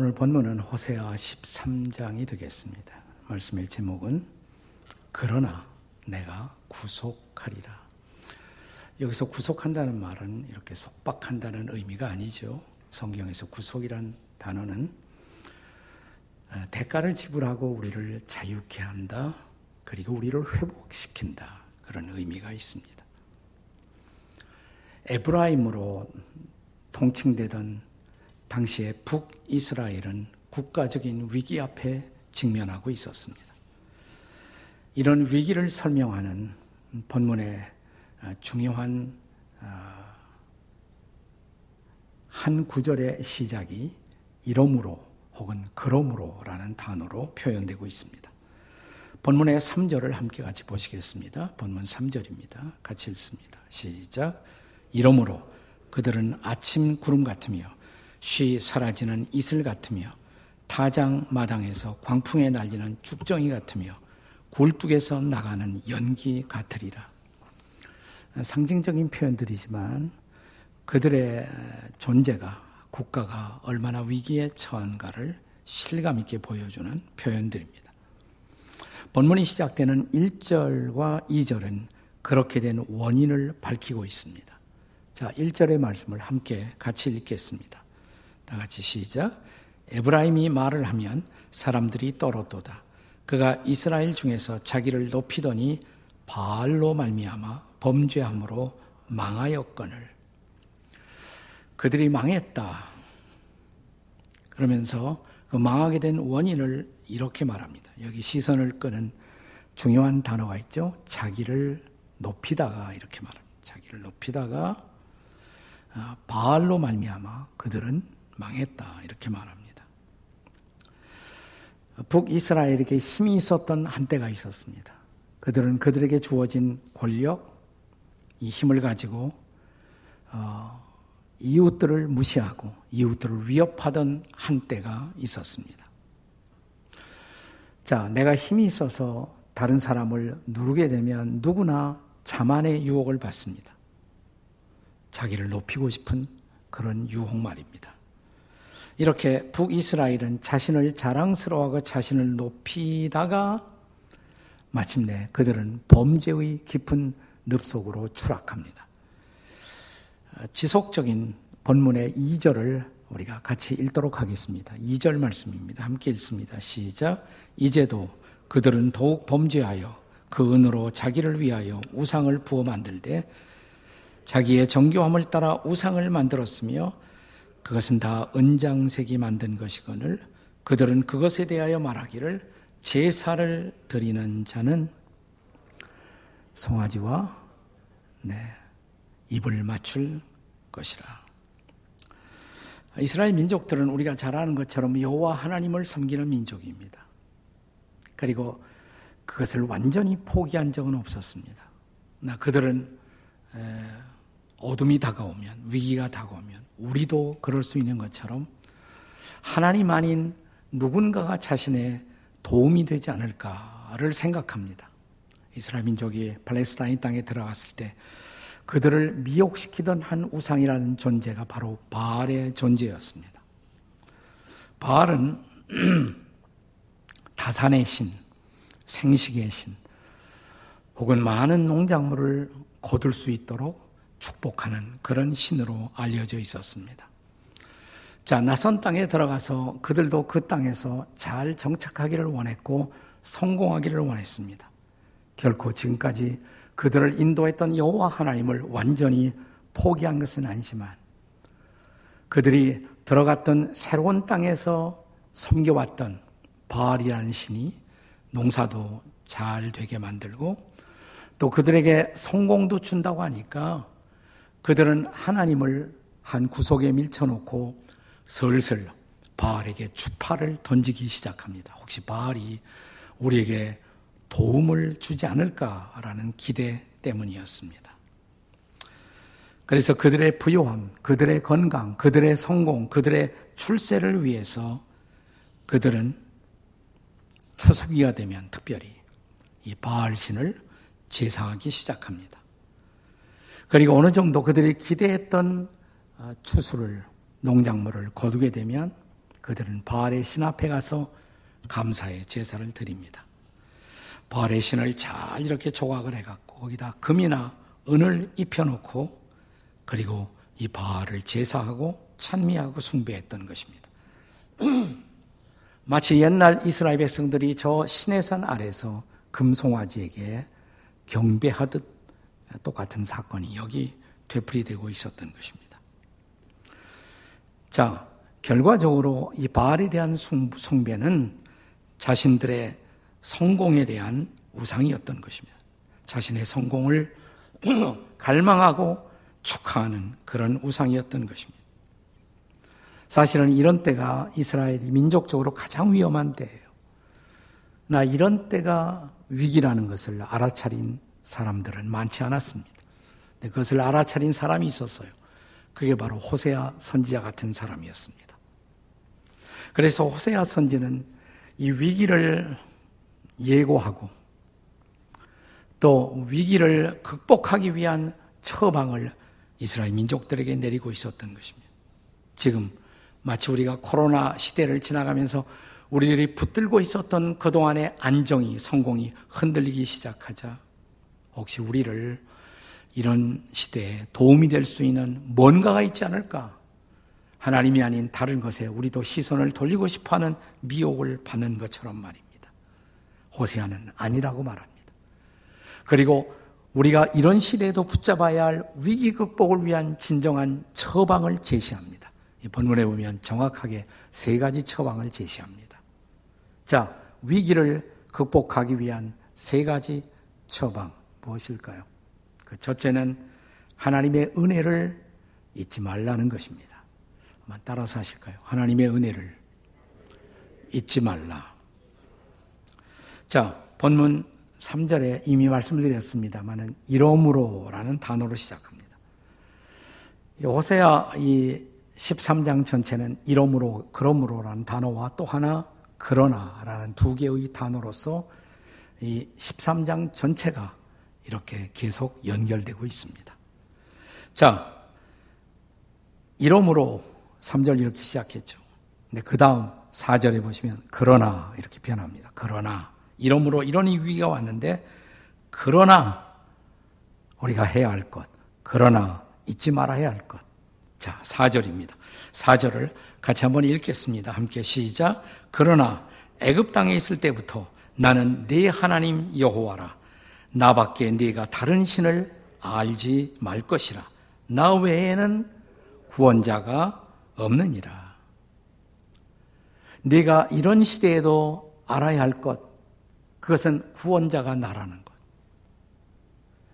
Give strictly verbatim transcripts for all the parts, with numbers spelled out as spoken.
오늘 본문은 호세아 십삼 장이 되겠습니다. 말씀의 제목은 그러나 내가 구속하리라. 여기서 구속한다는 말은 이렇게 속박한다는 의미가 아니죠. 성경에서 구속이란 단어는 대가를 지불하고 우리를 자유케 한다, 그리고 우리를 회복시킨다, 그런 의미가 있습니다. 에브라임으로 통칭되던 당시에 북이스라엘은 국가적인 위기 앞에 직면하고 있었습니다. 이런 위기를 설명하는 본문의 중요한 한 구절의 시작이 이러므로 혹은 그러므로라는 단어로 표현되고 있습니다. 본문의 삼 절을 함께 같이 보시겠습니다. 본문 삼 절입니다. 같이 읽습니다. 시작. 이러므로 그들은 아침 구름 같으며 쉬 사라지는 이슬 같으며 타장 마당에서 광풍에 날리는 죽정이 같으며 굴뚝에서 나가는 연기 같으리라. 상징적인 표현들이지만 그들의 존재가, 국가가 얼마나 위기에 처한가를 실감 있게 보여주는 표현들입니다. 본문이 시작되는 일 절과 이 절은 그렇게 된 원인을 밝히고 있습니다. 자, 일 절의 말씀을 함께 같이 읽겠습니다. 다 같이 시작. 에브라임이 말을 하면 사람들이 떨었도다. 그가 이스라엘 중에서 자기를 높이더니 바알로 말미암아 범죄함으로 망하였거늘. 그들이 망했다. 그러면서 그 망하게 된 원인을 이렇게 말합니다. 여기 시선을 끄는 중요한 단어가 있죠. 자기를 높이다가 이렇게 말합니다. 자기를 높이다가 바알로 말미암아 그들은 망했다, 이렇게 말합니다. 북이스라엘에게 힘이 있었던 한때가 있었습니다. 그들은 그들에게 주어진 권력, 이 힘을 가지고 어, 이웃들을 무시하고 이웃들을 위협하던 한때가 있었습니다. 자, 내가 힘이 있어서 다른 사람을 누르게 되면 누구나 자만의 유혹을 받습니다. 자기를 높이고 싶은 그런 유혹 말입니다. 이렇게 북이스라엘은 자신을 자랑스러워하고 자신을 높이다가 마침내 그들은 범죄의 깊은 늪속으로 추락합니다. 지속적인 본문의 이 절을 우리가 같이 읽도록 하겠습니다. 이 절 말씀입니다. 함께 읽습니다. 시작. 이제도 그들은 더욱 범죄하여 그 은으로 자기를 위하여 우상을 부어 만들되 자기의 정교함을 따라 우상을 만들었으며 그것은 다 은장색이 만든 것이거늘 그들은 그것에 대하여 말하기를 제사를 드리는 자는 송아지와 네, 입을 맞출 것이라. 이스라엘 민족들은 우리가 잘 아는 것처럼 여호와 하나님을 섬기는 민족입니다. 그리고 그것을 완전히 포기한 적은 없었습니다. 나 그들은 에, 어둠이 다가오면, 위기가 다가오면 우리도 그럴 수 있는 것처럼 하나님 아닌 누군가가 자신의 도움이 되지 않을까를 생각합니다. 이스라엘 민족이 팔레스타인 땅에 들어갔을 때 그들을 미혹시키던 한 우상이라는 존재가 바로 바알의 존재였습니다. 바알은 다산의 신, 생식의 신, 혹은 많은 농작물을 거둘 수 있도록 축복하는 그런 신으로 알려져 있었습니다. 자, 낯선 땅에 들어가서 그들도 그 땅에서 잘 정착하기를 원했고 성공하기를 원했습니다. 결코 지금까지 그들을 인도했던 여호와 하나님을 완전히 포기한 것은 아니지만 그들이 들어갔던 새로운 땅에서 섬겨왔던 바알이라는 신이 농사도 잘 되게 만들고 또 그들에게 성공도 준다고 하니까 그들은 하나님을 한 구석에 밀쳐놓고 슬슬 바알에게 주파를 던지기 시작합니다. 혹시 바알이 우리에게 도움을 주지 않을까라는 기대 때문이었습니다. 그래서 그들의 부요함, 그들의 건강, 그들의 성공, 그들의 출세를 위해서 그들은 추수기가 되면 특별히 이 바알신을 제사하기 시작합니다. 그리고 어느 정도 그들이 기대했던 추수를, 농작물을 거두게 되면 그들은 바알의 신 앞에 가서 감사의 제사를 드립니다. 바알의 신을 잘 이렇게 조각을 해갖고 거기다 금이나 은을 입혀놓고 그리고 이 바알을 제사하고 찬미하고 숭배했던 것입니다. 마치 옛날 이스라엘 백성들이 저 시내산 아래서 금송아지에게 경배하듯 똑같은 사건이 여기 되풀이되고 있었던 것입니다. 자, 결과적으로 이 바알에 대한 숭배는 자신들의 성공에 대한 우상이었던 것입니다. 자신의 성공을 갈망하고 축하하는 그런 우상이었던 것입니다. 사실은 이런 때가 이스라엘이 민족적으로 가장 위험한 때예요. 나 이런 때가 위기라는 것을 알아차린 사람들은 많지 않았습니다. 근데 그것을 알아차린 사람이 있었어요. 그게 바로 호세아 선지자 같은 사람이었습니다. 그래서 호세아 선지는 이 위기를 예고하고 또 위기를 극복하기 위한 처방을 이스라엘 민족들에게 내리고 있었던 것입니다. 지금 마치 우리가 코로나 시대를 지나가면서 우리들이 붙들고 있었던 그동안의 안정이, 성공이 흔들리기 시작하자 혹시 우리를 이런 시대에 도움이 될 수 있는 뭔가가 있지 않을까? 하나님이 아닌 다른 것에 우리도 시선을 돌리고 싶어하는 미혹을 받는 것처럼 말입니다. 호세아는 아니라고 말합니다. 그리고 우리가 이런 시대에도 붙잡아야 할 위기 극복을 위한 진정한 처방을 제시합니다. 이 본문에 보면 정확하게 세 가지 처방을 제시합니다. 자, 위기를 극복하기 위한 세 가지 처방 무엇일까요? 그 첫째는 하나님의 은혜를 잊지 말라는 것입니다. 한번 따라서 하실까요? 하나님의 은혜를 잊지 말라. 자, 본문 삼 절에 이미 말씀드렸습니다만 이러므로라는 단어로 시작합니다. 호세아 이 십삼 장 전체는 이러므로, 그러므로라는 단어와 또 하나 그러나라는 두 개의 단어로서 이 십삼 장 전체가 이렇게 계속 연결되고 있습니다. 자, 이러므로 삼 절 이렇게 시작했죠. 근데 그 다음 사 절에 보시면 그러나 이렇게 변합니다. 그러나, 이러므로 이런 위기가 왔는데 그러나 우리가 해야 할 것, 그러나 잊지 말아야 할 것. 자, 사 절입니다. 사 절을 같이 한번 읽겠습니다. 함께 시작. 그러나 애굽 땅에 있을 때부터 나는 네 하나님 여호와라. 나밖에 네가 다른 신을 알지 말 것이라. 나 외에는 구원자가 없느니라. 네가 이런 시대에도 알아야 할 것, 그것은 구원자가 나라는 것.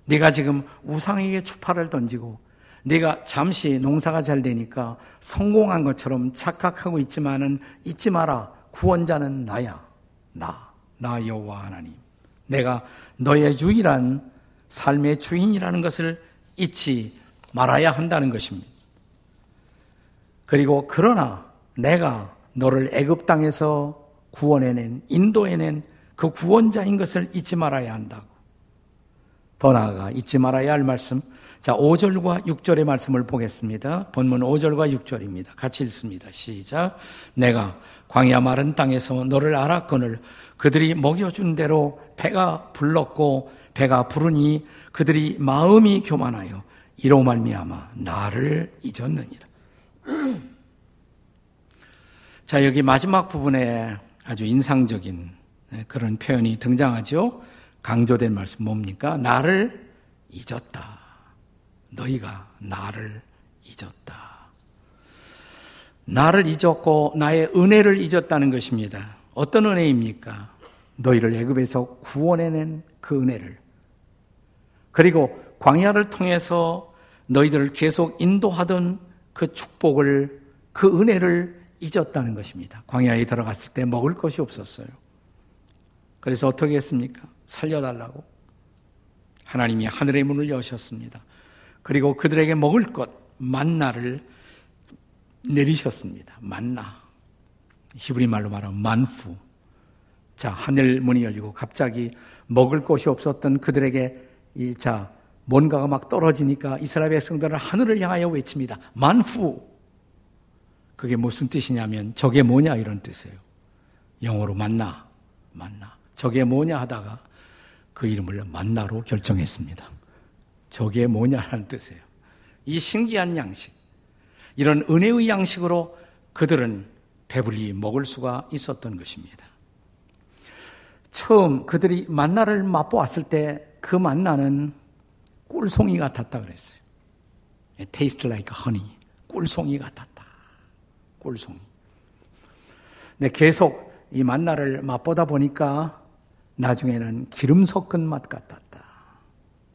네가 지금 우상에게 추파를 던지고 네가 잠시 농사가 잘 되니까 성공한 것처럼 착각하고 있지만은 잊지 마라. 구원자는 나야. 나, 나 여호와 하나님. 내가 너의 유일한 삶의 주인이라는 것을 잊지 말아야 한다는 것입니다. 그리고 그러나 내가 너를 애굽 땅에서 구원해낸, 인도해낸 그 구원자인 것을 잊지 말아야 한다고. 더 나아가 잊지 말아야 할 말씀. 자, 오 절과 육 절의 말씀을 보겠습니다. 본문 오 절과 육 절입니다. 같이 읽습니다. 시작. 내가 광야 마른 땅에서 너를 알았거늘 그들이 먹여준 대로 배가 불렀고 배가 부르니 그들이 마음이 교만하여 이로 말미암아 나를 잊었느니라. 자, 여기 마지막 부분에 아주 인상적인 그런 표현이 등장하죠. 강조된 말씀 뭡니까? 나를 잊었다. 너희가 나를 잊었다. 나를 잊었고 나의 은혜를 잊었다는 것입니다. 어떤 은혜입니까? 너희를 애굽에서 구원해낸 그 은혜를, 그리고 광야를 통해서 너희들을 계속 인도하던 그 축복을, 그 은혜를 잊었다는 것입니다. 광야에 들어갔을 때 먹을 것이 없었어요. 그래서 어떻게 했습니까? 살려달라고 하나님이 하늘의 문을 여셨습니다. 그리고 그들에게 먹을 것, 만나를 내리셨습니다. 만나. 히브리 말로 말하면 만후. 자, 하늘 문이 열리고 갑자기 먹을 곳이 없었던 그들에게 이, 자, 뭔가가 막 떨어지니까 이스라엘 백성들은 하늘을 향하여 외칩니다. 만후. 그게 무슨 뜻이냐면 저게 뭐냐 이런 뜻이에요. 영어로 만나, 만나. 저게 뭐냐 하다가 그 이름을 만나로 결정했습니다. 저게 뭐냐라는 뜻이에요. 이 신기한 양식, 이런 은혜의 양식으로 그들은 배불리 먹을 수가 있었던 것입니다. 처음 그들이 만나를 맛보았을 때 그 만나는 꿀송이 같았다 그랬어요. It tastes like honey. 꿀송이 같았다. 꿀송이. 근데 계속 이 만나를 맛보다 보니까 나중에는 기름 섞은 맛 같았다.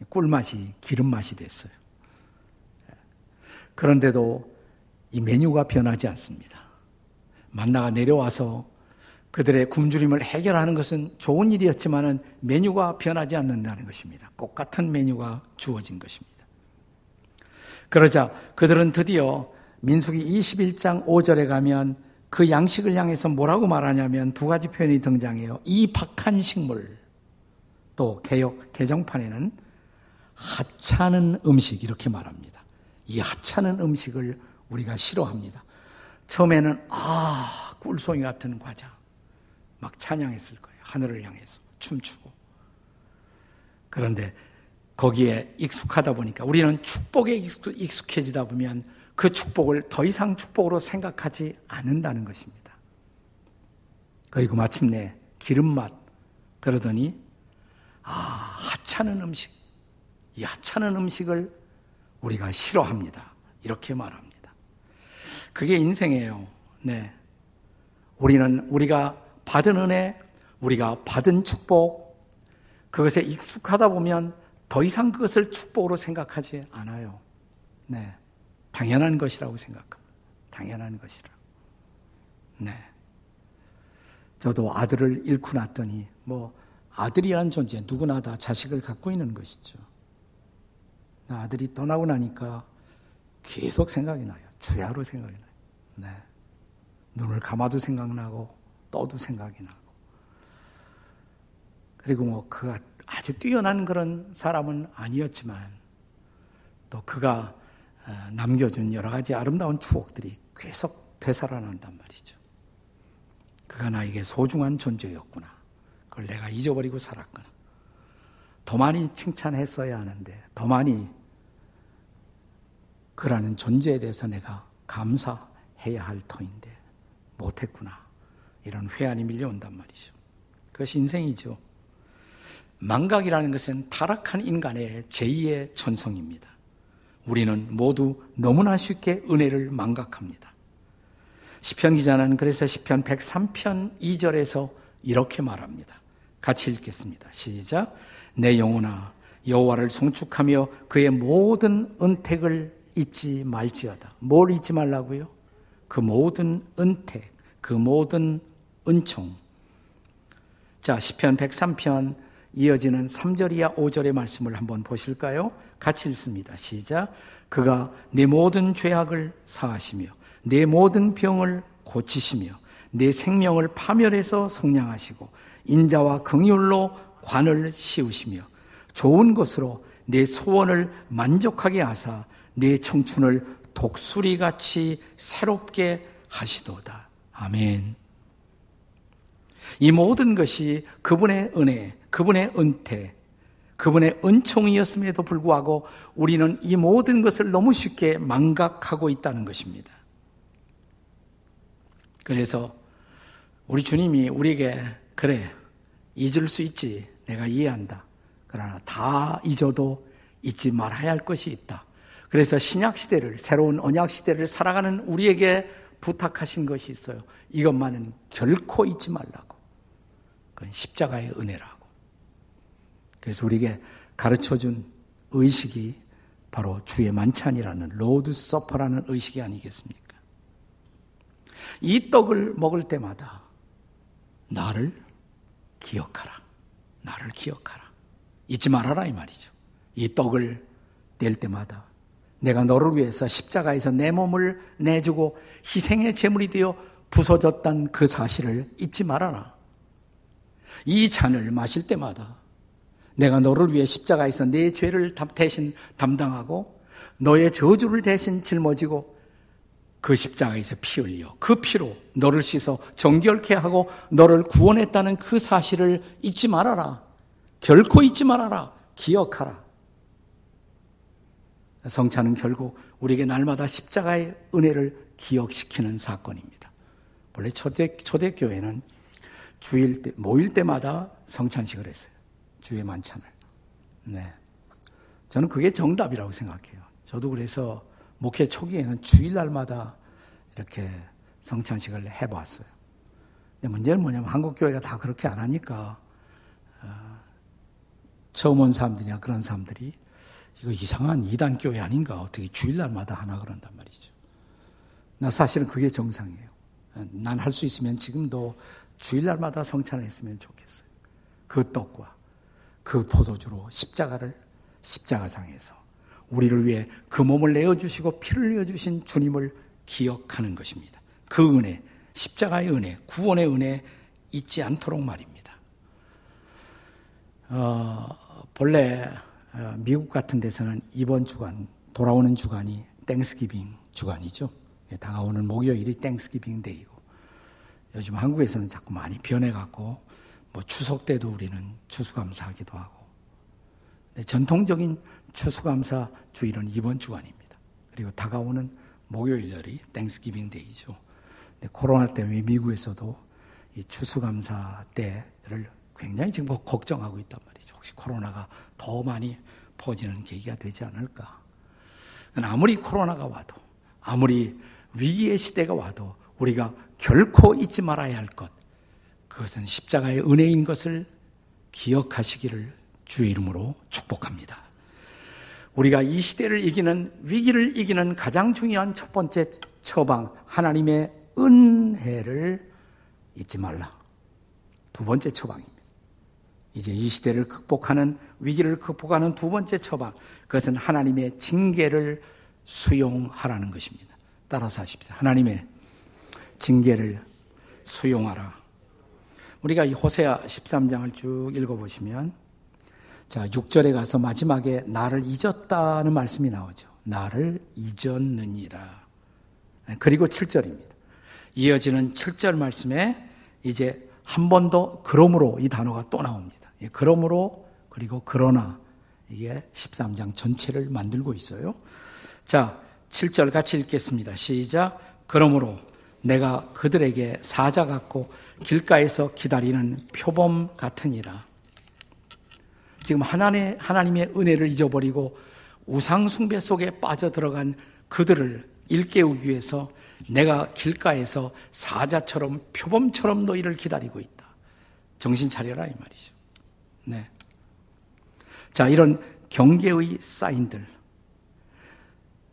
꿀맛이 기름맛이 됐어요. 그런데도 이 메뉴가 변하지 않습니다. 만나가 내려와서 그들의 굶주림을 해결하는 것은 좋은 일이었지만 메뉴가 변하지 않는다는 것입니다. 똑같은 메뉴가 주어진 것입니다. 그러자 그들은 드디어 민수기 이십일 장 오 절에 가면 그 양식을 향해서 뭐라고 말하냐면 두 가지 표현이 등장해요. 이 박한 식물, 또 개역 개정판에는 하찮은 음식 이렇게 말합니다. 이 하찮은 음식을 우리가 싫어합니다. 처음에는 아, 꿀송이 같은 과자 막 찬양했을 거예요. 하늘을 향해서 춤추고. 그런데 거기에 익숙하다 보니까 우리는 축복에 익숙해지다 보면 그 축복을 더 이상 축복으로 생각하지 않는다는 것입니다. 그리고 마침내 기름맛 그러더니 아, 하찮은 음식, 이 하찮은 음식을 우리가 싫어합니다. 이렇게 말합니다. 그게 인생이에요. 네, 우리는 우리가 받은 은혜, 우리가 받은 축복, 그것에 익숙하다 보면 더 이상 그것을 축복으로 생각하지 않아요. 네, 당연한 것이라고 생각합니다. 당연한 것이라. 네, 저도 아들을 잃고 났더니 뭐 아들이란 존재 누구나 다 자식을 갖고 있는 것이죠. 나 아들이 떠나고 나니까 계속 생각이 나요. 주야로 생각이 나요. 네, 눈을 감아도 생각나고 떠도 생각이 나고. 그리고 뭐 그가 아주 뛰어난 그런 사람은 아니었지만 또 그가 남겨준 여러 가지 아름다운 추억들이 계속 되살아난단 말이죠. 그가 나에게 소중한 존재였구나. 그걸 내가 잊어버리고 살았구나. 더 많이 칭찬했어야 하는데 더 많이 그라는 존재에 대해서 내가 감사해야 할 터인데 못했구나. 이런 회한이 밀려온단 말이죠. 그것이 인생이죠. 망각이라는 것은 타락한 인간의 제이의 천성입니다. 우리는 모두 너무나 쉽게 은혜를 망각합니다. 시편 기자는 그래서 시편 백삼 편 이 절에서 이렇게 말합니다. 같이 읽겠습니다. 시작. 내 영혼아 여호와를 송축하며 그의 모든 은택을 잊지 말지어다. 뭘 잊지 말라고요? 그 모든 은택, 그 모든 은총. 자, 시편 백삼 편 이어지는 삼 절이야 오 절의 말씀을 한번 보실까요? 같이 읽습니다. 시작. 그가 내 모든 죄악을 사하시며 내 모든 병을 고치시며 내 생명을 파멸해서 속량하시고 인자와 긍휼로 관을 씌우시며 좋은 것으로 내 소원을 만족하게 하사 내 청춘을 독수리같이 새롭게 하시도다. 아멘. 이 모든 것이 그분의 은혜, 그분의 은퇴, 그분의 은총이었음에도 불구하고 우리는 이 모든 것을 너무 쉽게 망각하고 있다는 것입니다. 그래서 우리 주님이 우리에게 그래, 잊을 수 있지. 내가 이해한다. 그러나 다 잊어도 잊지 말아야 할 것이 있다. 그래서 신약시대를, 새로운 언약시대를 살아가는 우리에게 부탁하신 것이 있어요. 이것만은 결코 잊지 말라고. 그건 십자가의 은혜라고. 그래서 우리에게 가르쳐준 의식이 바로 주의 만찬이라는 로드 서퍼라는 의식이 아니겠습니까? 이 떡을 먹을 때마다 나를 기억하라. 나를 기억하라. 잊지 말아라 이 말이죠. 이 떡을 뗄 때마다 내가 너를 위해서 십자가에서 내 몸을 내주고 희생의 제물이 되어 부서졌다는 그 사실을 잊지 말아라. 이 잔을 마실 때마다 내가 너를 위해 십자가에서 내 죄를 대신 담당하고 너의 저주를 대신 짊어지고 그 십자가에서 피 흘려 그 피로 너를 씻어 정결케 하고 너를 구원했다는 그 사실을 잊지 말아라. 결코 잊지 말아라. 기억하라. 성찬은 결국 우리에게 날마다 십자가의 은혜를 기억시키는 사건입니다. 원래 초대, 초대교회는 주일 때, 모일 때마다 성찬식을 했어요. 주의 만찬을. 네. 저는 그게 정답이라고 생각해요. 저도 그래서 목회 초기에는 주일날마다 이렇게 성찬식을 해봤어요. 근데 문제는 뭐냐면 한국교회가 다 그렇게 안 하니까, 어, 처음 온 사람들이나 그런 사람들이 이거 이상한 이단 교회 아닌가? 어떻게 주일날마다 하나 그런단 말이죠. 나 사실은 그게 정상이에요. 난 할 수 있으면 지금도 주일날마다 성찬을 했으면 좋겠어요. 그 떡과 그 포도주로 십자가를, 십자가상에서 우리를 위해 그 몸을 내어주시고 피를 흘려주신 주님을 기억하는 것입니다. 그 은혜, 십자가의 은혜, 구원의 은혜 잊지 않도록 말입니다. 어, 본래 미국 같은 데서는 이번 주간, 돌아오는 주간이 땡스기빙 주간이죠. 다가오는 목요일이 땡스기빙 데이고, 요즘 한국에서는 자꾸 많이 변해갖고 뭐 추석 때도 우리는 추수감사하기도 하고, 근데 전통적인 추수감사 주일은 이번 주간입니다. 그리고 다가오는 목요일이 땡스기빙 데이죠. 근데 코로나 때문에 미국에서도 이 추수감사 때를 굉장히 지금 걱정하고 있단 말이죠. 혹시 코로나가 더 많이 퍼지는 계기가 되지 않을까. 아무리 코로나가 와도, 아무리 위기의 시대가 와도 우리가 결코 잊지 말아야 할 것, 그것은 십자가의 은혜인 것을 기억하시기를 주의 이름으로 축복합니다. 우리가 이 시대를 이기는, 위기를 이기는 가장 중요한 첫 번째 처방, 하나님의 은혜를 잊지 말라. 두 번째 처방입니다. 이제 이 시대를 극복하는, 위기를 극복하는 두 번째 처방, 그것은 하나님의 징계를 수용하라는 것입니다. 따라서 하십시오. 하나님의 징계를 수용하라. 우리가 이 호세아 십삼 장을 쭉 읽어보시면, 자, 육 절에 가서 마지막에 나를 잊었다는 말씀이 나오죠. 나를 잊었느니라. 그리고 칠 절입니다. 이어지는 칠 절 말씀에 이제 한 번 더 그러므로 이 단어가 또 나옵니다. 그러므로, 그리고 그러나, 이게 십삼 장 전체를 만들고 있어요. 자, 칠 절 같이 읽겠습니다. 시작. 그러므로 내가 그들에게 사자 같고 길가에서 기다리는 표범 같으니라. 지금 하나님의, 하나님의 은혜를 잊어버리고 우상숭배 속에 빠져들어간 그들을 일깨우기 위해서 내가 길가에서 사자처럼 표범처럼 너희를 기다리고 있다. 정신 차려라, 이 말이죠. 네. 자, 이런 경계의 사인들.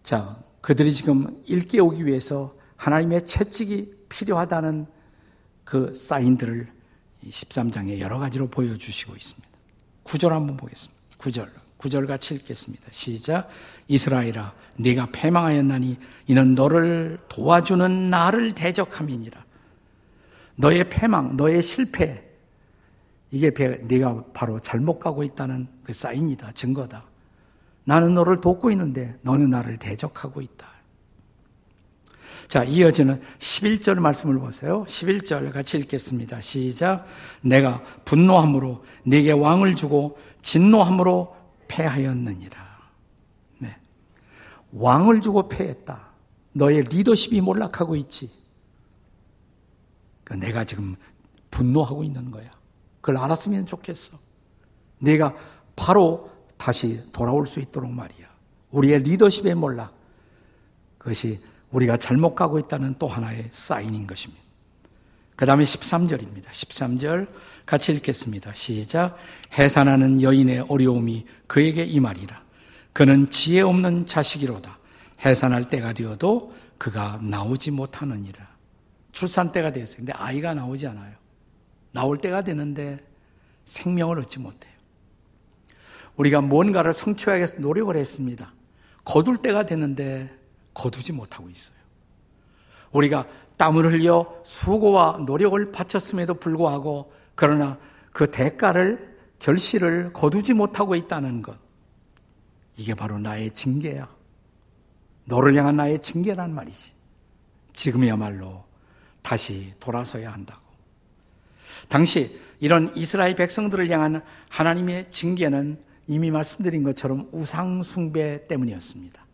자, 그들이 지금 일깨우기 위해서 하나님의 채찍이 필요하다는 그 사인들을 십삼 장에 여러 가지로 보여주시고 있습니다. 구 절 한번 보겠습니다. 구 절. 구 절 같이 읽겠습니다. 시작. 이스라엘아, 네가 패망하였나니 이는 너를 도와주는 나를 대적함이니라. 너의 패망, 너의 실패, 이게 네가 바로 잘못 가고 있다는 그 사인이다, 증거다. 나는 너를 돕고 있는데 너는 나를 대적하고 있다. 자, 이어지는 십일 절 말씀을 보세요. 십일 절 같이 읽겠습니다. 시작. 내가 분노함으로 네게 왕을 주고 진노함으로 패하였느니라. 네. 왕을 주고 패했다. 너의 리더십이 몰락하고 있지. 그러니까 내가 지금 분노하고 있는 거야. 그걸 알았으면 좋겠어. 네가 바로 다시 돌아올 수 있도록 말이야. 우리의 리더십의 몰락, 그것이 우리가 잘못 가고 있다는 또 하나의 사인인 것입니다. 그 다음에 십삼 절입니다. 십삼 절 같이 읽겠습니다. 시작. 해산하는 여인의 어려움이 그에게 임하리라. 그는 지혜 없는 자식이로다. 해산할 때가 되어도 그가 나오지 못하느니라. 출산 때가 되었어요. 근데 아이가 나오지 않아요. 나올 때가 되는데 생명을 얻지 못해요. 우리가 뭔가를 성취하기 위해서 노력을 했습니다. 거둘 때가 되는데 거두지 못하고 있어요. 우리가 땀을 흘려 수고와 노력을 바쳤음에도 불구하고, 그러나 그 대가를, 결실을 거두지 못하고 있다는 것, 이게 바로 나의 징계야. 너를 향한 나의 징계란 말이지. 지금이야말로 다시 돌아서야 한다고. 당시 이런 이스라엘 백성들을 향한 하나님의 징계는 이미 말씀드린 것처럼 우상 숭배 때문이었습니다.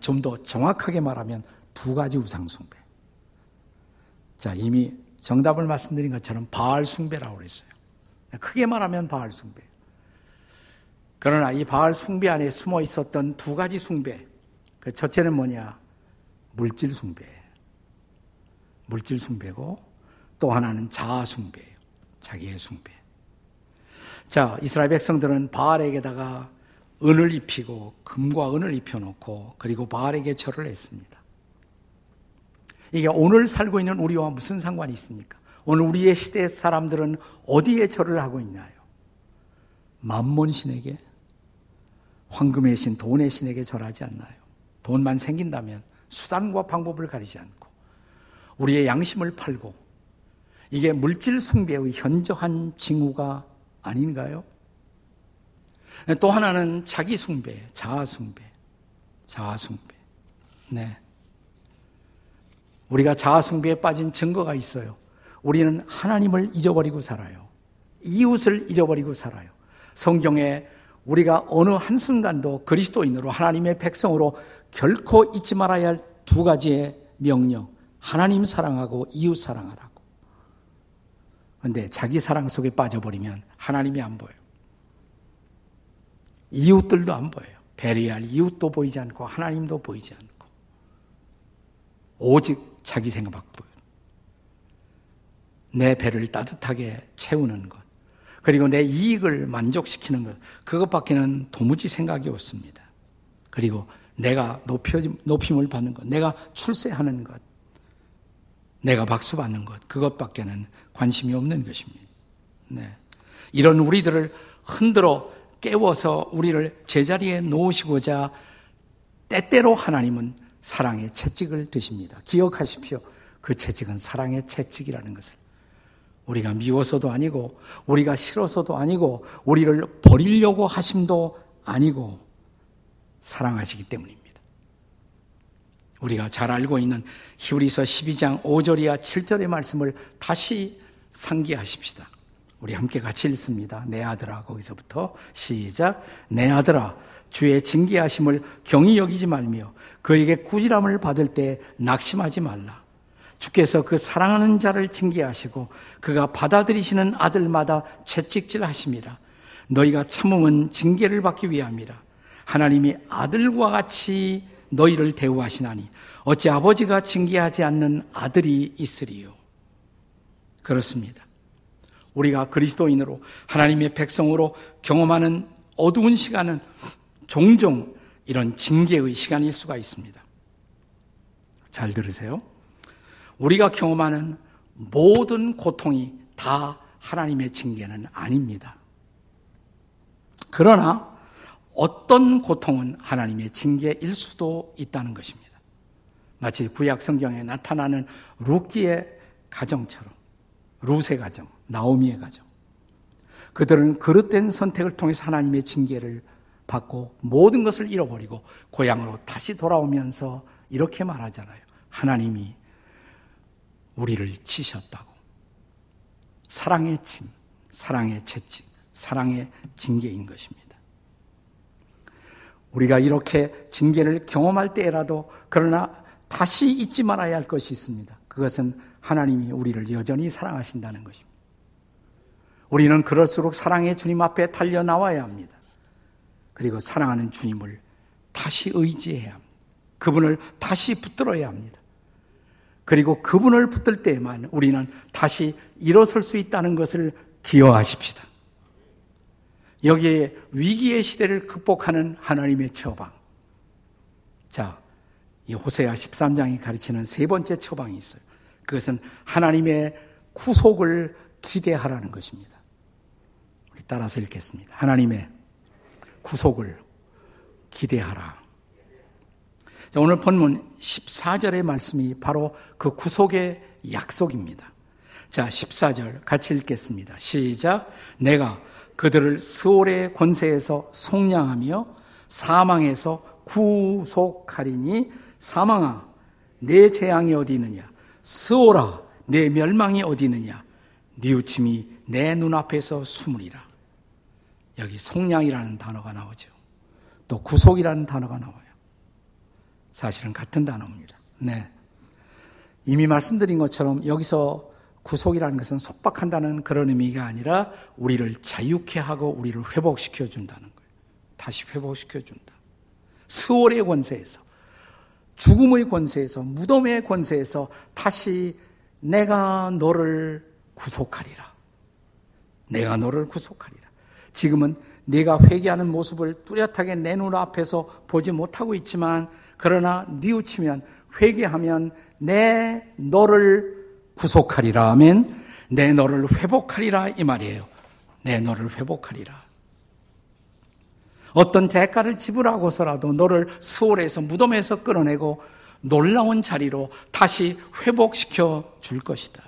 좀 더 정확하게 말하면 두 가지 우상 숭배. 자, 이미 정답을 말씀드린 것처럼 바알 숭배라고 그랬어요. 크게 말하면 바알 숭배. 그러나 이 바알 숭배 안에 숨어 있었던 두 가지 숭배. 그 첫째는 뭐냐? 물질 숭배. 물질 숭배고 또 하나는 자아 숭배예요. 자기의 숭배. 자, 이스라엘 백성들은 바알에게다가 은을 입히고 금과 은을 입혀놓고 그리고 바알에게 절을 했습니다. 이게 오늘 살고 있는 우리와 무슨 상관이 있습니까? 오늘 우리의 시대 사람들은 어디에 절을 하고 있나요? 만몬 신에게, 황금의 신, 돈의 신에게 절하지 않나요? 돈만 생긴다면 수단과 방법을 가리지 않고 우리의 양심을 팔고, 이게 물질 숭배의 현저한 징후가 아닌가요? 또 하나는 자기 숭배, 자아 숭배, 자아 숭배. 네. 우리가 자아 숭배에 빠진 증거가 있어요. 우리는 하나님을 잊어버리고 살아요. 이웃을 잊어버리고 살아요. 성경에 우리가 어느 한순간도 그리스도인으로 하나님의 백성으로 결코 잊지 말아야 할 두 가지의 명령. 하나님 사랑하고 이웃 사랑하라고. 그런데 자기 사랑 속에 빠져버리면 하나님이 안 보여요. 이웃들도 안 보여요. 배려할 이웃도 보이지 않고 하나님도 보이지 않고 오직 자기 생각 보여요. 내 배를 따뜻하게 채우는 것, 그리고 내 이익을 만족시키는 것, 그것밖에는 도무지 생각이 없습니다. 그리고 내가 높여짐, 높임을 받는 것, 내가 출세하는 것, 내가 박수 받는 것, 그것밖에는 관심이 없는 것입니다. 네. 이런 우리들을 흔들어 깨워서 우리를 제자리에 놓으시고자 때때로 하나님은 사랑의 채찍을 드십니다. 기억하십시오. 그 채찍은 사랑의 채찍이라는 것을. 우리가 미워서도 아니고 우리가 싫어서도 아니고 우리를 버리려고 하심도 아니고 사랑하시기 때문입니다. 우리가 잘 알고 있는 히브리서 십이 장 오 절이야 칠 절의 말씀을 다시 상기하십시다. 우리 함께 같이 읽습니다. 내 아들아, 거기서부터 시작. 내 아들아, 주의 징계하심을 경히 여기지 말며 그에게 꾸지람을 받을 때 낙심하지 말라. 주께서 그 사랑하는 자를 징계하시고 그가 받아들이시는 아들마다 채찍질하심이라. 너희가 참음은 징계를 받기 위함이라. 하나님이 아들과 같이 너희를 대우하시나니 어찌 아버지가 징계하지 않는 아들이 있으리요. 그렇습니다. 우리가 그리스도인으로 하나님의 백성으로 경험하는 어두운 시간은 종종 이런 징계의 시간일 수가 있습니다. 잘 들으세요. 우리가 경험하는 모든 고통이 다 하나님의 징계는 아닙니다. 그러나 어떤 고통은 하나님의 징계일 수도 있다는 것입니다. 마치 구약 성경에 나타나는 룻기의 가정처럼, 룻의 가정, 나오미의 가정. 그들은 그릇된 선택을 통해서 하나님의 징계를 받고 모든 것을 잃어버리고 고향으로 다시 돌아오면서 이렇게 말하잖아요. 하나님이 우리를 치셨다고. 사랑의 침, 사랑의 채찍, 사랑의 징계인 것입니다. 우리가 이렇게 징계를 경험할 때라도 그러나 다시 잊지 말아야 할 것이 있습니다. 그것은 하나님이 우리를 여전히 사랑하신다는 것입니다. 우리는 그럴수록 사랑의 주님 앞에 달려나와야 합니다. 그리고 사랑하는 주님을 다시 의지해야 합니다. 그분을 다시 붙들어야 합니다. 그리고 그분을 붙들 때에만 우리는 다시 일어설 수 있다는 것을 기억하십시다. 여기에 위기의 시대를 극복하는 하나님의 처방. 자, 이 호세아 십삼 장이 가르치는 세 번째 처방이 있어요. 그것은 하나님의 구속을 기대하라는 것입니다. 우리 따라서 읽겠습니다. 하나님의 구속을 기대하라. 오늘 본문 십사 절의 말씀이 바로 그 구속의 약속입니다. 자, 십사 절 같이 읽겠습니다. 시작. 내가 그들을 스올의 권세에서 속량하며 사망에서 구속하리니 사망아 내 재앙이 어디 있느냐? 스오라, 내 멸망이 어디 있느냐? 뉘우침이 내 눈앞에서 숨으리라. 여기 속량이라는 단어가 나오죠. 또 구속이라는 단어가 나와요. 사실은 같은 단어입니다. 네. 이미 말씀드린 것처럼 여기서 구속이라는 것은 속박한다는 그런 의미가 아니라 우리를 자유케 하고 우리를 회복시켜 준다는 거예요. 다시 회복시켜 준다. 스월의 권세에서, 죽음의 권세에서, 무덤의 권세에서 다시 내가 너를 구속하리라. 내가 너를 구속하리라. 지금은 네가 회개하는 모습을 뚜렷하게 내 눈앞에서 보지 못하고 있지만, 그러나 뉘우치면, 회개하면 내 너를 구속하리라. 아멘. 내 너를 회복하리라, 이 말이에요. 내 너를 회복하리라. 어떤 대가를 지불하고서라도 너를 수월에서, 무덤에서 끌어내고 놀라운 자리로 다시 회복시켜 줄 것이다.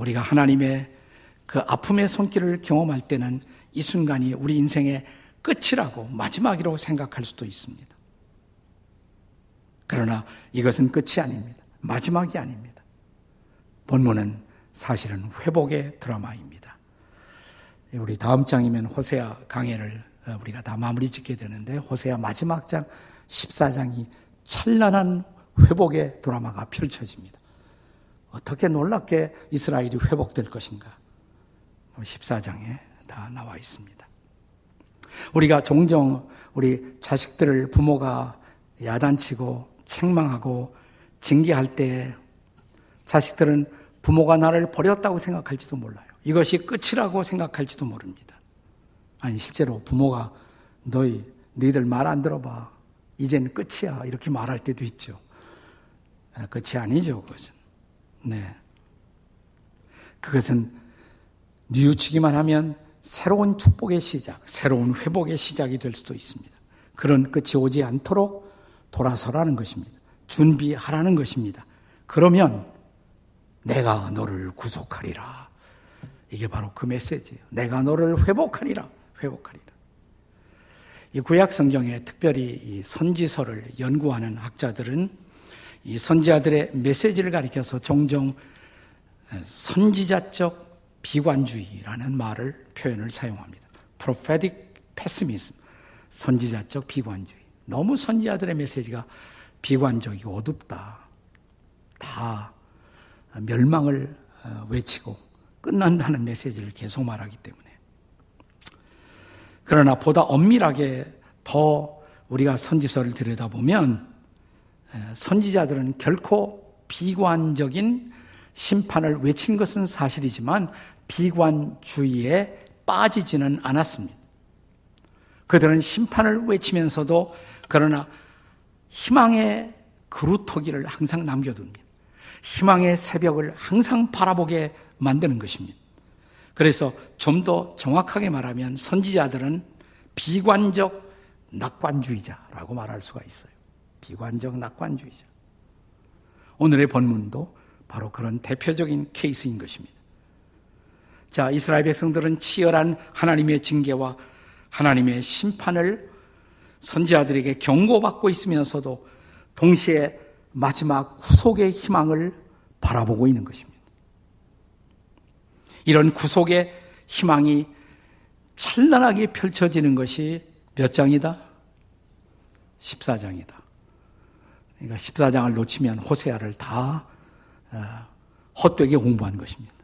우리가 하나님의 그 아픔의 손길을 경험할 때는 이 순간이 우리 인생의 끝이라고, 마지막이라고 생각할 수도 있습니다. 그러나 이것은 끝이 아닙니다. 마지막이 아닙니다. 본문은 사실은 회복의 드라마입니다. 우리 다음 장이면 호세아 강해를 우리가 다 마무리 짓게 되는데, 호세아 마지막 장 십사 장이 찬란한 회복의 드라마가 펼쳐집니다. 어떻게 놀랍게 이스라엘이 회복될 것인가? 십사 장에 다 나와 있습니다. 우리가 종종 우리 자식들을 부모가 야단치고 책망하고 징계할 때 자식들은 부모가 나를 버렸다고 생각할지도 몰라요. 이것이 끝이라고 생각할지도 모릅니다. 아니, 실제로 부모가 너희, 너희들 말 안 들어봐. 이젠 끝이야. 이렇게 말할 때도 있죠. 끝이 아니죠, 그것은. 네. 그것은 뉘우치기만 하면 새로운 축복의 시작, 새로운 회복의 시작이 될 수도 있습니다. 그런 끝이 오지 않도록 돌아서라는 것입니다. 준비하라는 것입니다. 그러면 내가 너를 구속하리라. 이게 바로 그 메시지예요. 내가 너를 회복하리라. 회복하리라. 이 구약 성경에 특별히 이 선지서를 연구하는 학자들은 이 선지자들의 메시지를 가리켜서 종종 선지자적 비관주의라는 말을, 표현을 사용합니다. prophetic pessimism, 선지자적 비관주의. 너무 선지자들의 메시지가 비관적이고 어둡다. 다 멸망을 외치고 끝난다는 메시지를 계속 말하기 때문에. 그러나 보다 엄밀하게 더 우리가 선지서를 들여다보면 선지자들은 결코 비관적인 심판을 외친 것은 사실이지만 비관주의에 빠지지는 않았습니다. 그들은 심판을 외치면서도 그러나 희망의 그루터기를 항상 남겨둡니다. 희망의 새벽을 항상 바라보게 만드는 것입니다. 그래서 좀 더 정확하게 말하면 선지자들은 비관적 낙관주의자라고 말할 수가 있어요. 비관적 낙관주의자. 오늘의 본문도 바로 그런 대표적인 케이스인 것입니다. 자, 이스라엘 백성들은 치열한 하나님의 징계와 하나님의 심판을 선지자들에게 경고받고 있으면서도 동시에 마지막 구속의 희망을 바라보고 있는 것입니다. 이런 구속의 희망이 찬란하게 펼쳐지는 것이 몇 장이다? 십사 장이다. 그러니까 십사 장을 놓치면 호세아를 다 헛되게 공부한 것입니다.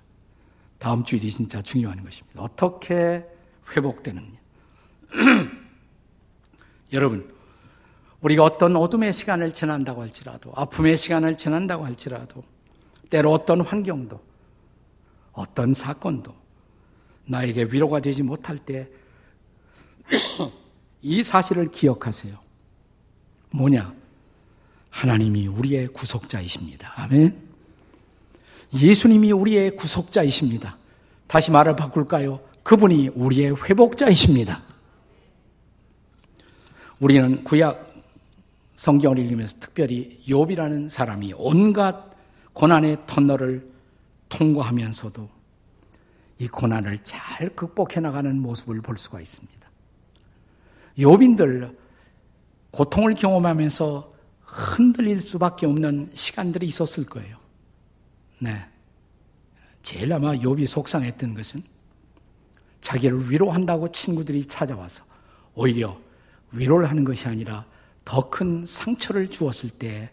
다음 주 일이 진짜 중요한 것입니다. 어떻게 회복되느냐. 여러분, 우리가 어떤 어둠의 시간을 지난다고 할지라도, 아픔의 시간을 지난다고 할지라도, 때로 어떤 환경도, 어떤 사건도 나에게 위로가 되지 못할 때 이 사실을 기억하세요. 뭐냐? 하나님이 우리의 구속자이십니다. 아멘. 예수님이 우리의 구속자이십니다. 다시 말을 바꿀까요? 그분이 우리의 회복자이십니다. 우리는 구약 성경을 읽으면서 특별히 욥이라는 사람이 온갖 고난의 터널을 통과하면서도 이 고난을 잘 극복해 나가는 모습을 볼 수가 있습니다. 욥인들 고통을 경험하면서 흔들릴 수밖에 없는 시간들이 있었을 거예요. 네. 제일 아마 욥이 속상했던 것은 자기를 위로한다고 친구들이 찾아와서 오히려 위로를 하는 것이 아니라 더 큰 상처를 주었을 때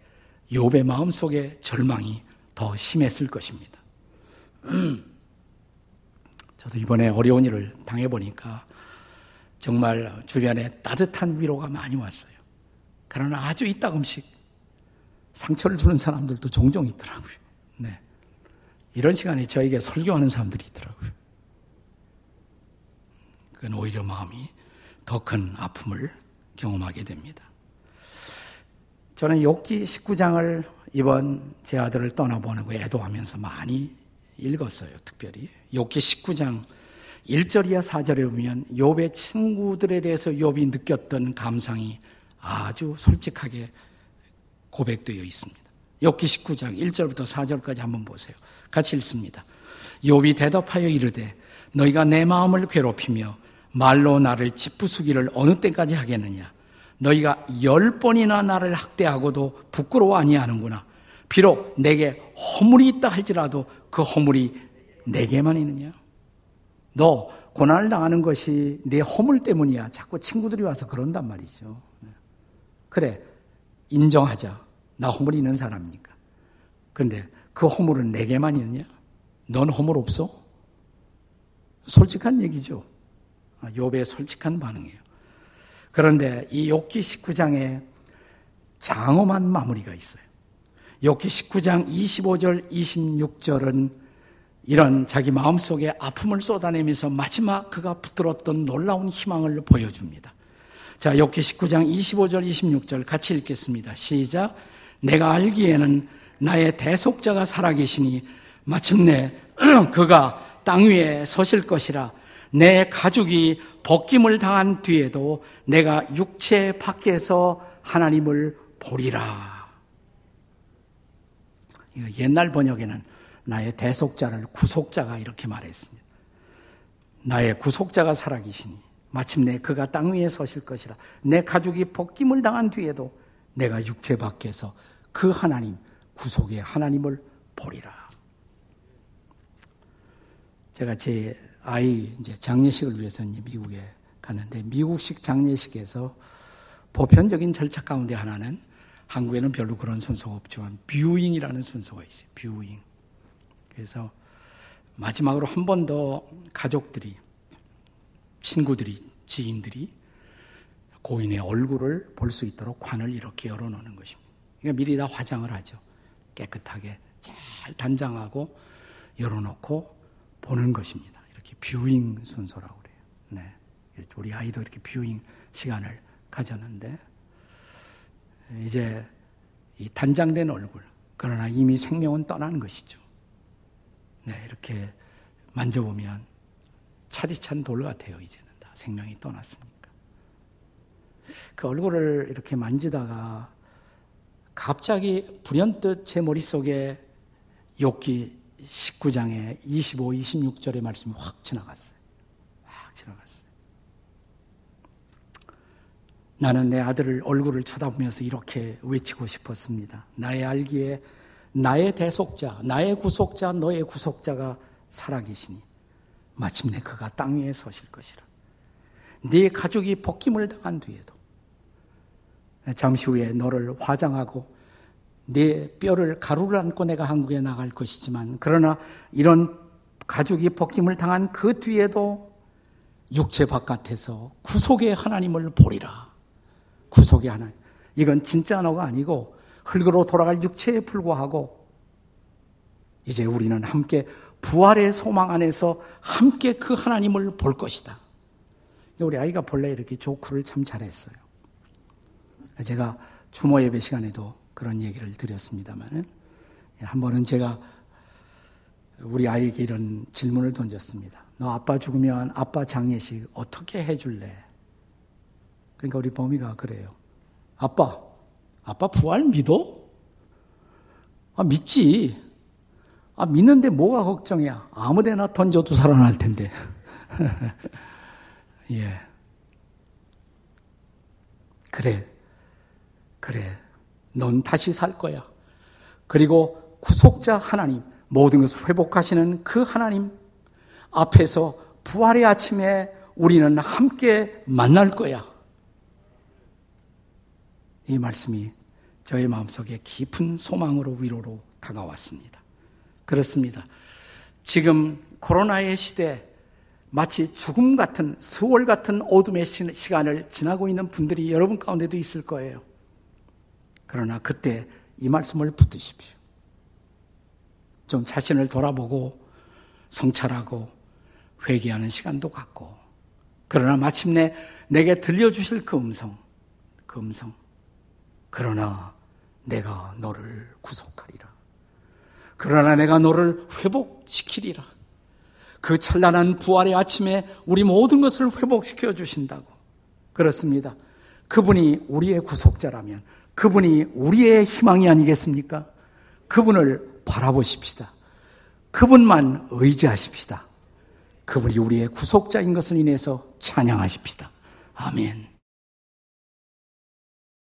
욥의 마음속에 절망이 더 심했을 것입니다. 저도 이번에 어려운 일을 당해보니까 정말 주변에 따뜻한 위로가 많이 왔어요. 그러나 아주 이따금씩 상처를 주는 사람들도 종종 있더라고요. 네. 이런 시간에 저에게 설교하는 사람들이 있더라고요. 그건 오히려 마음이 더 큰 아픔을 경험하게 됩니다. 저는 욥기 십구 장을 이번 제 아들을 떠나보내고 애도하면서 많이 읽었어요. 특별히 욥기 십구 장 일 절이야 사 절에 보면 욥의 친구들에 대해서 욥이 느꼈던 감상이 아주 솔직하게 고백되어 있습니다. 욥기 십구 장 일 절부터 사 절까지 한번 보세요. 같이 읽습니다. 욥이 대답하여 이르되 너희가 내 마음을 괴롭히며 말로 나를 짓부수기를 어느 때까지 하겠느냐. 너희가 열 번이나 나를 학대하고도 부끄러워 아니하는구나. 비록 내게 허물이 있다 할지라도 그 허물이 내게만 있느냐. 너 고난을 당하는 것이 내 허물 때문이야. 자꾸 친구들이 와서 그런단 말이죠. 그래, 인정하자. 나 허물이 있는 사람이니까. 그런데 그 허물은 내게만 있느냐? 넌 허물 없어? 솔직한 얘기죠. 욥의 솔직한 반응이에요. 그런데 이 욥기 십구 장에 장엄한 마무리가 있어요. 욥기 십구 장 이십오 절, 이십육 절은 이런 자기 마음속에 아픔을 쏟아내면서 마지막 그가 붙들었던 놀라운 희망을 보여줍니다. 자, 욥기 십구 장 이십오 절, 이십육 절 같이 읽겠습니다. 시작. 내가 알기에는 나의 대속자가 살아계시니 마침내 그가 땅 위에 서실 것이라. 내 가죽이 벗김을 당한 뒤에도 내가 육체 밖에서 하나님을 보리라. 옛날 번역에는 나의 대속자를 구속자가 이렇게 말했습니다. 나의 구속자가 살아계시니 마침내 그가 땅 위에 서실 것이라. 내 가죽이 벗김을 당한 뒤에도 내가 육체 밖에서 그 하나님, 구속의 하나님을 보리라. 제가 제 아이 이제 장례식을 위해서 미국에 갔는데 미국식 장례식에서 보편적인 절차 가운데 하나는 한국에는 별로 그런 순서가 없지만 뷰잉이라는 순서가 있어요. 뷰잉. 그래서 마지막으로 한 번 더 가족들이, 친구들이, 지인들이 고인의 얼굴을 볼 수 있도록 관을 이렇게 열어놓는 것입니다. 그러니까 미리 다 화장을 하죠. 깨끗하게 잘 단장하고 열어놓고 보는 것입니다. 이렇게 뷰잉 순서라고 그래요. 네. 우리 아이도 이렇게 뷰잉 시간을 가졌는데 이제 이 단장된 얼굴, 그러나 이미 생명은 떠나는 것이죠. 네, 이렇게 만져보면 차디찬 돌 같아요. 이제는 다 생명이 떠났으니까. 그 얼굴을 이렇게 만지다가 갑자기 불현듯 제 머릿속에 욥기 십구 장의 이십오, 이십육 절의 말씀이 확 지나갔어요. 확 지나갔어요. 나는 내 아들을 얼굴을 쳐다보면서 이렇게 외치고 싶었습니다. 나의 알기에 나의 대속자, 나의 구속자, 너의 구속자가 살아계시니 마침내 그가 땅 위에 서실 것이라. 네 가죽이 벗김을 당한 뒤에도 잠시 후에 너를 화장하고 네 뼈를 가루를 안고 내가 한국에 나갈 것이지만 그러나 이런 가죽이 벗김을 당한 그 뒤에도 육체 바깥에서 구속의 하나님을 보리라. 구속의 하나님. 이건 진짜 언어가 아니고 흙으로 돌아갈 육체에 불과하고 이제 우리는 함께 부활의 소망 안에서 함께 그 하나님을 볼 것이다. 우리 아이가 본래 이렇게 조크를 참 잘했어요. 제가 주모 예배 시간에도 그런 얘기를 드렸습니다만 한 번은 제가 우리 아이에게 이런 질문을 던졌습니다. 너 아빠 죽으면 아빠 장례식 어떻게 해줄래? 그러니까 우리 범이가 그래요. 아빠, 아빠 부활 믿어? 아, 믿지. 아, 믿는데 뭐가 걱정이야. 아무데나 던져도 살아날 텐데. 예. 그래. 그래, 넌 다시 살 거야. 그리고 구속자 하나님, 모든 것을 회복하시는 그 하나님 앞에서 부활의 아침에 우리는 함께 만날 거야. 이 말씀이 저의 마음속에 깊은 소망으로 위로로 다가왔습니다. 그렇습니다. 지금 코로나의 시대, 마치 죽음 같은, 스월 같은 어둠의 시간을 지나고 있는 분들이 여러분 가운데도 있을 거예요. 그러나 그때 이 말씀을 붙드십시오. 좀 자신을 돌아보고 성찰하고 회개하는 시간도 갖고, 그러나 마침내 내게 들려주실 그 음성, 그 음성, 그러나 내가 너를 구속하리라. 그러나 내가 너를 회복시키리라. 그 찬란한 부활의 아침에 우리 모든 것을 회복시켜 주신다고. 그렇습니다. 그분이 우리의 구속자라면 그분이 우리의 희망이 아니겠습니까? 그분을 바라보십시다. 그분만 의지하십시다. 그분이 우리의 구속자인 것을 인해서 찬양하십시다. 아멘.